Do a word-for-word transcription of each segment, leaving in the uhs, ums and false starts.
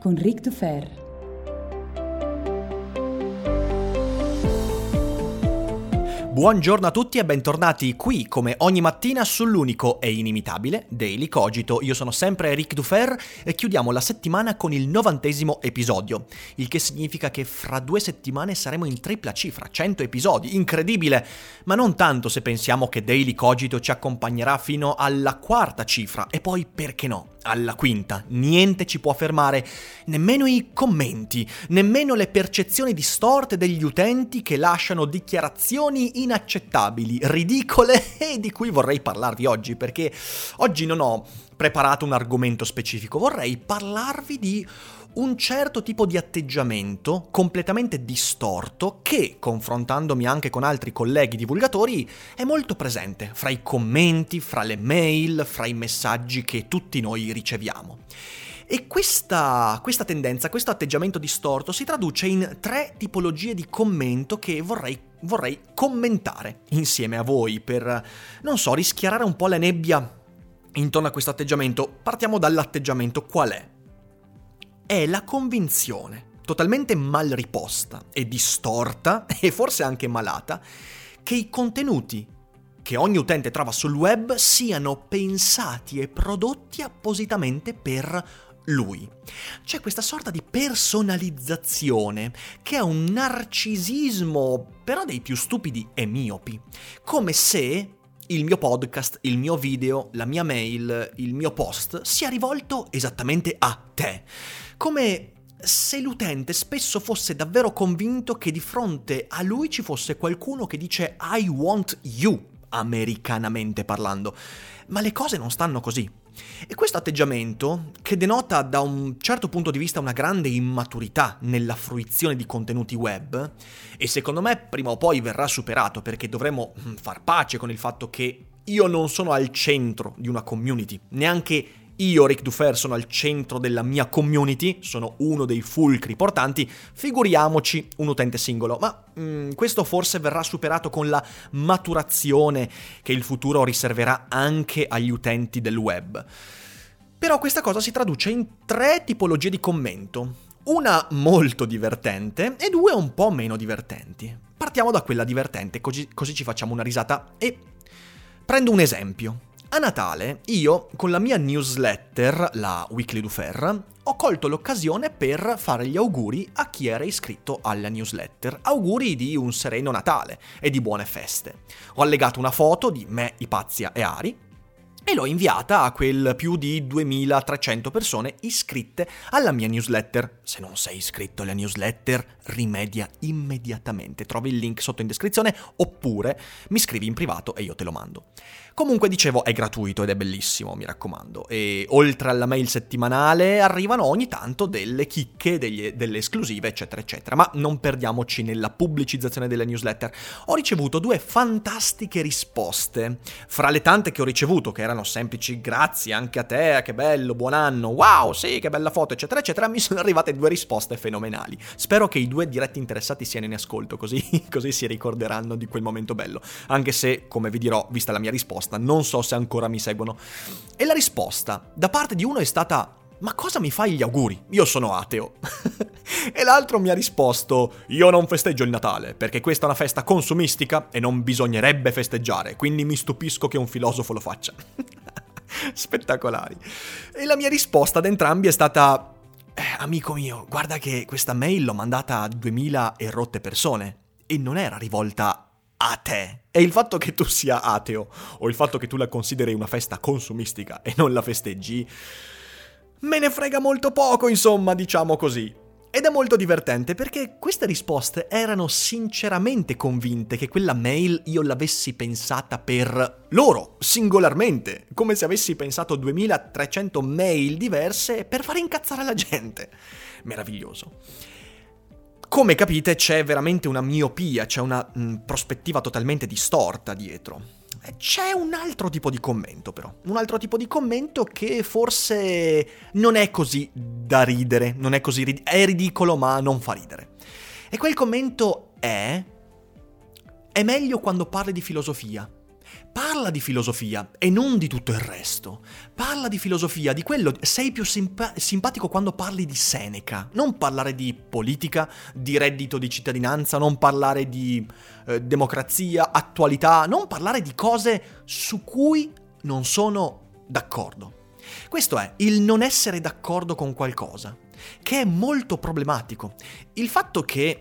con Rick Tofer. Buongiorno a tutti e bentornati qui come ogni mattina sull'unico e inimitabile Daily Cogito. Io sono sempre Eric Dufour e chiudiamo la settimana con il novantesimo episodio, il che significa che fra due settimane saremo in tripla cifra, cento episodi, incredibile, ma non tanto se pensiamo che Daily Cogito ci accompagnerà fino alla quarta cifra e poi, perché no, alla quinta. Niente ci può fermare, nemmeno i commenti, nemmeno le percezioni distorte degli utenti che lasciano dichiarazioni inaccettabili, ridicole, e di cui vorrei parlarvi oggi, perché oggi non ho preparato un argomento specifico, vorrei parlarvi di un certo tipo di atteggiamento completamente distorto che, confrontandomi anche con altri colleghi divulgatori, è molto presente fra i commenti, fra le mail, fra i messaggi che tutti noi riceviamo. E questa, questa tendenza, questo atteggiamento distorto si traduce in tre tipologie di commento che vorrei vorrei commentare insieme a voi per, non so, rischiarare un po' la nebbia intorno a questo atteggiamento. Partiamo dall'atteggiamento. Qual è? È la convinzione, totalmente mal riposta e distorta, e forse anche malata, che i contenuti che ogni utente trova sul web siano pensati e prodotti appositamente per lui. C'è questa sorta di personalizzazione che è un narcisismo, però dei più stupidi e miopi, come se il mio podcast, il mio video, la mia mail, il mio post sia rivolto esattamente a te. Come se l'utente spesso fosse davvero convinto che di fronte a lui ci fosse qualcuno che dice I want you, americanamente parlando. Ma le cose non stanno così. E questo atteggiamento, che denota da un certo punto di vista una grande immaturità nella fruizione di contenuti web, e secondo me prima o poi verrà superato, perché dovremo far pace con il fatto che io non sono al centro di una community, neanche io, Rick Dufer, sono al centro della mia community, sono uno dei fulcri portanti, figuriamoci un utente singolo, ma mh, questo forse verrà superato con la maturazione che il futuro riserverà anche agli utenti del web. Però questa cosa si traduce in tre tipologie di commento, una molto divertente e due un po' meno divertenti. Partiamo da quella divertente, così, così ci facciamo una risata, e prendo un esempio. A Natale io, con la mia newsletter, la Weekly Dufer, ho colto l'occasione per fare gli auguri a chi era iscritto alla newsletter. Auguri di un sereno Natale e di buone feste. Ho allegato una foto di me, Ipazia e Ari e l'ho inviata a quel più di duemilatrecento persone iscritte alla mia newsletter. Se non sei iscritto alla newsletter, rimedia immediatamente. Trovi il link sotto in descrizione oppure mi scrivi in privato e io te lo mando. Comunque, dicevo, è gratuito ed è bellissimo, mi raccomando. E oltre alla mail settimanale arrivano ogni tanto delle chicche, degli, delle esclusive, eccetera, eccetera. Ma non perdiamoci nella pubblicizzazione delle newsletter. Ho ricevuto due fantastiche risposte. Fra le tante che ho ricevuto, che erano erano semplici grazie anche a te, che bello, buon anno, wow, sì, che bella foto, eccetera, eccetera, mi sono arrivate due risposte fenomenali. Spero che i due diretti interessati siano in ascolto, così, così si ricorderanno di quel momento bello, anche se, come vi dirò, vista la mia risposta, non so se ancora mi seguono. E la risposta da parte di uno è stata: ma cosa mi fai gli auguri? Io sono ateo. E l'altro mi ha risposto: io non festeggio il Natale, perché questa è una festa consumistica e non bisognerebbe festeggiare, quindi mi stupisco che un filosofo lo faccia. Spettacolari. E la mia risposta ad entrambi è stata: eh, amico mio, guarda che questa mail l'ho mandata a duemila e rotte persone e non era rivolta a te. E il fatto che tu sia ateo, o il fatto che tu la consideri una festa consumistica e non la festeggi, me ne frega molto poco, insomma, diciamo così. Ed è molto divertente perché queste risposte erano sinceramente convinte che quella mail io l'avessi pensata per loro, singolarmente, come se avessi pensato duemilatrecento mail diverse per far incazzare la gente. Meraviglioso. Come capite, c'è veramente una miopia, c'è una mh, prospettiva totalmente distorta dietro. C'è un altro tipo di commento però, un altro tipo di commento che forse non è così da ridere, non è così rid- è ridicolo ma non fa ridere. E quel commento è: è meglio quando parli di filosofia. Parla di filosofia e non di tutto il resto. Parla di filosofia, di quello. Sei più simpa- simpatico quando parli di Seneca. Non parlare di politica, di reddito di cittadinanza, non parlare di eh, democrazia, attualità, non parlare di cose su cui non sono d'accordo. Questo è il non essere d'accordo con qualcosa, che è molto problematico. Il fatto che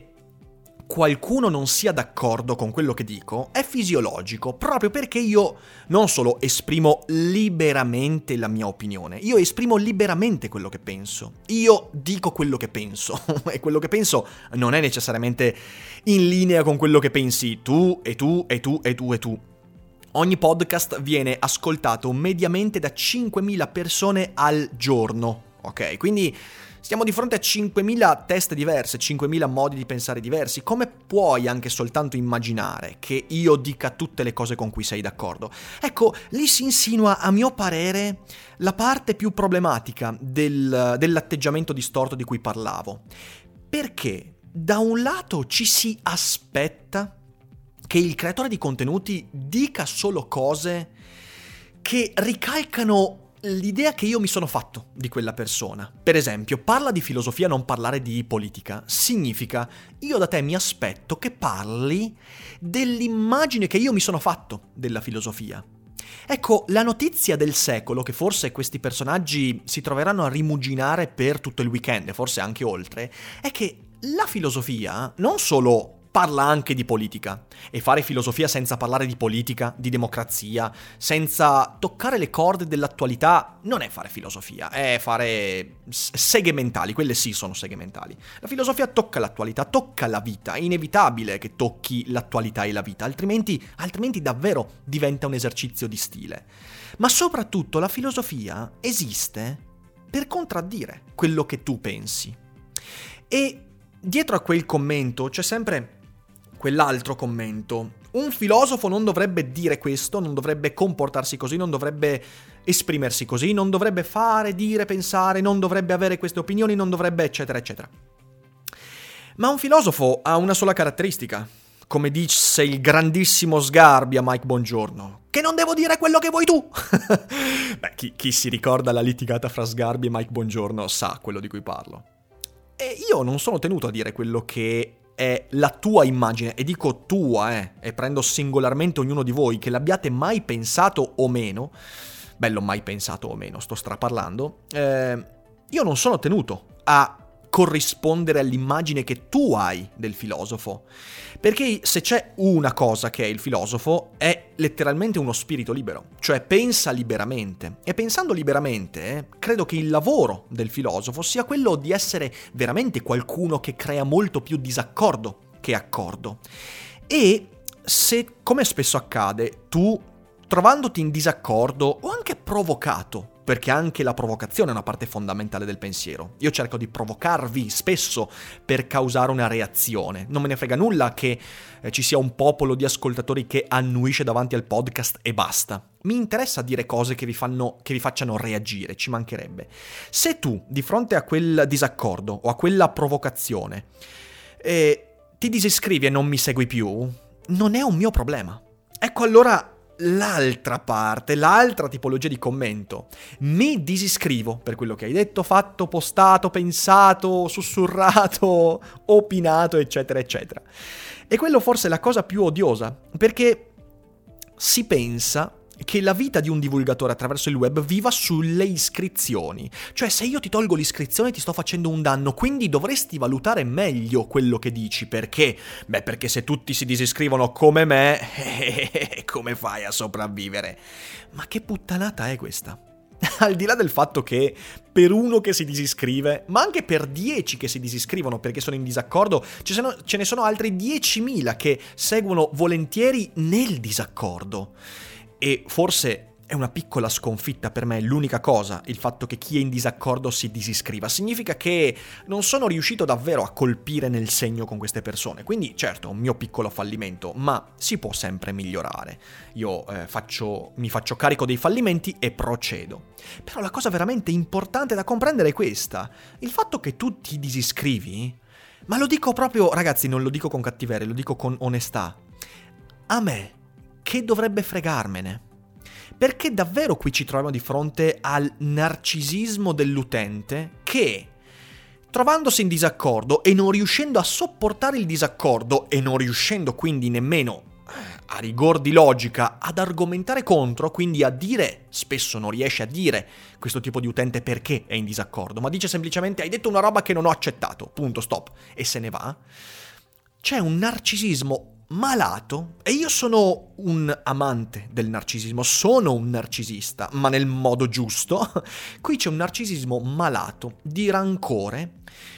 qualcuno non sia d'accordo con quello che dico è fisiologico, proprio perché io non solo esprimo liberamente la mia opinione, io esprimo liberamente quello che penso, io dico quello che penso e quello che penso non è necessariamente in linea con quello che pensi tu e tu e tu e tu e tu. Ogni podcast viene ascoltato mediamente da cinquemila persone al giorno, ok? Quindi stiamo di fronte a cinquemila teste diverse, cinquemila modi di pensare diversi. Come puoi anche soltanto immaginare che io dica tutte le cose con cui sei d'accordo? Ecco, lì si insinua, a mio parere, la parte più problematica del, dell'atteggiamento distorto di cui parlavo. Perché da un lato ci si aspetta che il creatore di contenuti dica solo cose che ricalcano l'idea che io mi sono fatto di quella persona. Per esempio, parla di filosofia, non parlare di politica, significa: io da te mi aspetto che parli dell'immagine che io mi sono fatto della filosofia. Ecco, la notizia del secolo, che forse questi personaggi si troveranno a rimuginare per tutto il weekend, forse anche oltre, è che la filosofia non solo parla anche di politica, e fare filosofia senza parlare di politica, di democrazia, senza toccare le corde dell'attualità non è fare filosofia, è fare seghe mentali, quelle sì sono seghe mentali. La filosofia tocca l'attualità, tocca la vita, è inevitabile che tocchi l'attualità e la vita, altrimenti, altrimenti davvero diventa un esercizio di stile. Ma soprattutto la filosofia esiste per contraddire quello che tu pensi. E dietro a quel commento c'è sempre quell'altro commento: un filosofo non dovrebbe dire questo, non dovrebbe comportarsi così, non dovrebbe esprimersi così, non dovrebbe fare, dire, pensare, non dovrebbe avere queste opinioni, non dovrebbe eccetera eccetera. Ma un filosofo ha una sola caratteristica, come dice il grandissimo Sgarbi a Mike Bongiorno: che non devo dire quello che vuoi tu. Beh, chi, chi si ricorda la litigata fra Sgarbi e Mike Bongiorno sa quello di cui parlo. E io non sono tenuto a dire quello che è la tua immagine, e dico tua, eh, e prendo singolarmente ognuno di voi, che l'abbiate mai pensato o meno, bello mai pensato o meno, sto straparlando, eh, io non sono tenuto a corrispondere all'immagine che tu hai del filosofo, perché se c'è una cosa che è il filosofo è letteralmente uno spirito libero, cioè pensa liberamente, e pensando liberamente eh, credo che il lavoro del filosofo sia quello di essere veramente qualcuno che crea molto più disaccordo che accordo. E se, come spesso accade, tu trovandoti in disaccordo o anche provocato perché anche la provocazione è una parte fondamentale del pensiero. Io cerco di provocarvi spesso per causare una reazione. Non me ne frega nulla che ci sia un popolo di ascoltatori che annuisce davanti al podcast e basta. Mi interessa dire cose che vi fanno, che vi facciano reagire, ci mancherebbe. Se tu, di fronte a quel disaccordo o a quella provocazione, eh, ti disiscrivi e non mi segui più, non è un mio problema. Ecco allora l'altra parte, l'altra tipologia di commento. Mi disiscrivo per quello che hai detto, fatto, postato, pensato, sussurrato, opinato, eccetera, eccetera. E quello forse è la cosa più odiosa, perché si pensa che la vita di un divulgatore attraverso il web viva sulle iscrizioni. Cioè, se io ti tolgo l'iscrizione ti sto facendo un danno, quindi dovresti valutare meglio quello che dici. Perché? Beh, perché se tutti si disiscrivono come me, come fai a sopravvivere? Ma che puttanata è questa? Al di là del fatto che per uno che si disiscrive, ma anche per dieci che si disiscrivono perché sono in disaccordo, ce ne sono altri diecimila che seguono volentieri nel disaccordo. E forse è una piccola sconfitta per me, l'unica cosa, il fatto che chi è in disaccordo si disiscriva. Significa che non sono riuscito davvero a colpire nel segno con queste persone. Quindi certo, un mio piccolo fallimento, ma si può sempre migliorare. Io eh, faccio, mi faccio carico dei fallimenti e procedo. Però la cosa veramente importante da comprendere è questa. Il fatto che tu ti disiscrivi, ma lo dico proprio, ragazzi, non lo dico con cattiveria, lo dico con onestà. A me che dovrebbe fregarmene? Perché davvero qui ci troviamo di fronte al narcisismo dell'utente che, trovandosi in disaccordo e non riuscendo a sopportare il disaccordo e non riuscendo quindi nemmeno, a rigor di logica, ad argomentare contro, quindi a dire, spesso non riesce a dire questo tipo di utente perché è in disaccordo, ma dice semplicemente hai detto una roba che non ho accettato, punto, stop, e se ne va. C'è un narcisismo malato, e io sono un amante del narcisismo, sono un narcisista, ma nel modo giusto. Qui c'è un narcisismo malato di rancore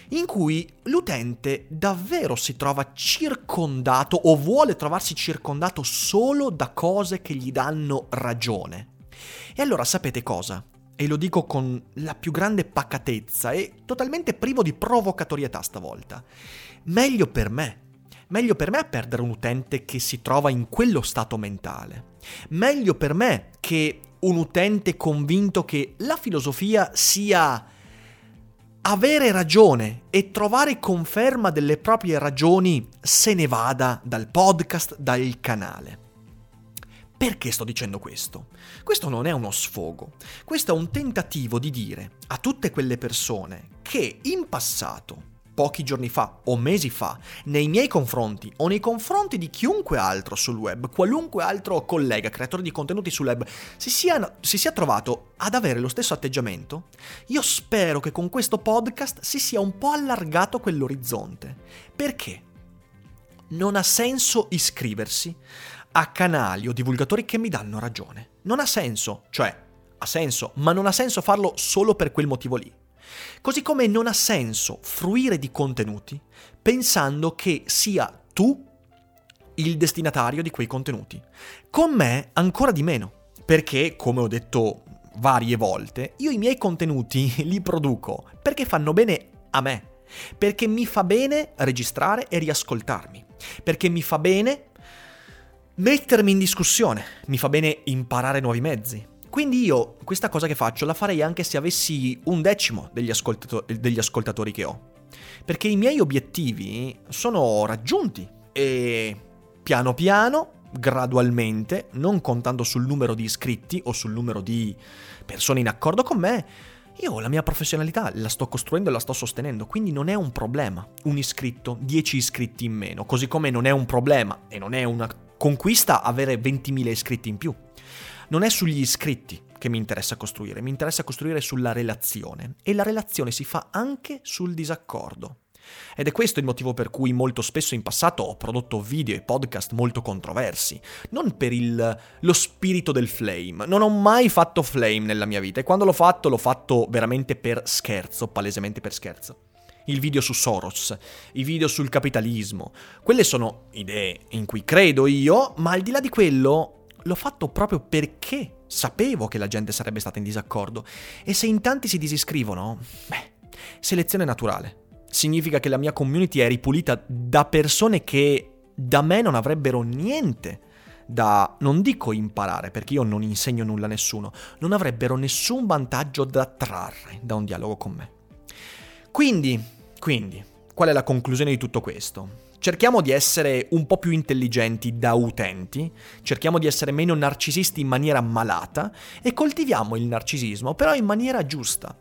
in cui l'utente davvero si trova circondato o vuole trovarsi circondato solo da cose che gli danno ragione. E allora sapete cosa? E lo dico con la più grande pacatezza e totalmente privo di provocatorietà stavolta. Meglio per me. Meglio per me perdere un utente che si trova in quello stato mentale. Meglio per me che un utente convinto che la filosofia sia avere ragione e trovare conferma delle proprie ragioni se ne vada dal podcast, dal canale. Perché sto dicendo questo? Questo non è uno sfogo. Questo è un tentativo di dire a tutte quelle persone che in passato, pochi giorni fa o mesi fa, nei miei confronti o nei confronti di chiunque altro sul web, qualunque altro collega, creatore di contenuti sul web, si sia, si sia trovato ad avere lo stesso atteggiamento, io spero che con questo podcast si sia un po' allargato quell'orizzonte. Perché? Non ha senso iscriversi a canali o divulgatori che mi danno ragione. Non ha senso, cioè ha senso, ma non ha senso farlo solo per quel motivo lì. Così come non ha senso fruire di contenuti pensando che sia tu il destinatario di quei contenuti. Con me ancora di meno, perché, come ho detto varie volte, io i miei contenuti li produco perché fanno bene a me, perché mi fa bene registrare e riascoltarmi, perché mi fa bene mettermi in discussione, mi fa bene imparare nuovi mezzi. Quindi io questa cosa che faccio la farei anche se avessi un decimo degli ascoltatori, degli ascoltatori che ho. Perché i miei obiettivi sono raggiunti e piano piano, gradualmente, non contando sul numero di iscritti o sul numero di persone in accordo con me, io la mia professionalità la sto costruendo e la sto sostenendo, quindi non è un problema un iscritto, dieci iscritti in meno, così come non è un problema e non è una conquista avere ventimila iscritti in più. Non è sugli iscritti che mi interessa costruire, mi interessa costruire sulla relazione, e la relazione si fa anche sul disaccordo. Ed è questo il motivo per cui molto spesso in passato ho prodotto video e podcast molto controversi, non per il, lo spirito del flame, non ho mai fatto flame nella mia vita, e quando l'ho fatto l'ho fatto veramente per scherzo, palesemente per scherzo. Il video su Soros, i video sul capitalismo, quelle sono idee in cui credo io, ma al di là di quello l'ho fatto proprio perché sapevo che la gente sarebbe stata in disaccordo. E se in tanti si disiscrivono, beh, selezione naturale. Significa che la mia community è ripulita da persone che da me non avrebbero niente da, non dico imparare, perché io non insegno nulla a nessuno, non avrebbero nessun vantaggio da trarre da un dialogo con me. Quindi, quindi, qual è la conclusione di tutto questo? Cerchiamo di essere un po' più intelligenti da utenti, cerchiamo di essere meno narcisisti in maniera malata e coltiviamo il narcisismo però in maniera giusta,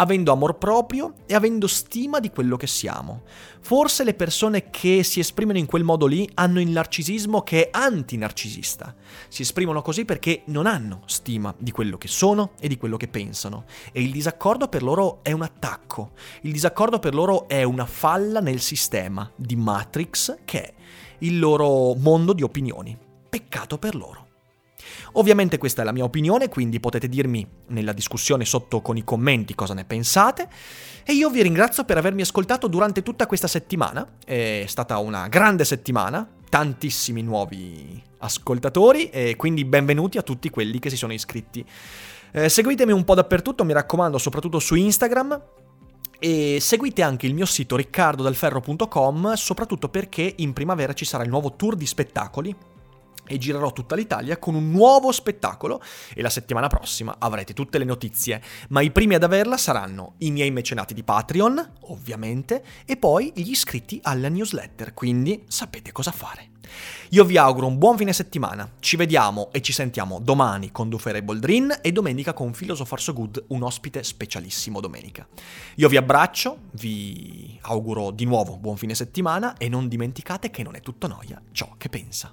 avendo amor proprio e avendo stima di quello che siamo. Forse le persone che si esprimono in quel modo lì hanno il narcisismo che è antinarcisista. Si esprimono così perché non hanno stima di quello che sono e di quello che pensano. E il disaccordo per loro è un attacco. Il disaccordo per loro è una falla nel sistema di Matrix che è il loro mondo di opinioni. Peccato per loro. Ovviamente questa è la mia opinione, quindi potete dirmi nella discussione sotto con i commenti cosa ne pensate. E io vi ringrazio per avermi ascoltato durante tutta questa settimana. È stata una grande settimana, tantissimi nuovi ascoltatori e quindi benvenuti a tutti quelli che si sono iscritti. Eh, seguitemi un po' dappertutto, mi raccomando, soprattutto su Instagram. E seguite anche il mio sito riccardo dal ferro punto com, soprattutto perché in primavera ci sarà il nuovo tour di spettacoli e girerò tutta l'Italia con un nuovo spettacolo e la settimana prossima avrete tutte le notizie, ma i primi ad averla saranno i miei mecenati di Patreon, ovviamente, e poi gli iscritti alla newsletter, quindi sapete cosa fare. Io vi auguro un buon fine settimana, ci vediamo e ci sentiamo domani con Dufere e Boldrin e domenica con Philosopherso Good, un ospite specialissimo domenica. Io vi abbraccio, vi auguro di nuovo buon fine settimana e non dimenticate che non è tutto noia ciò che pensa.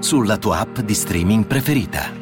sulla tua app di streaming preferita.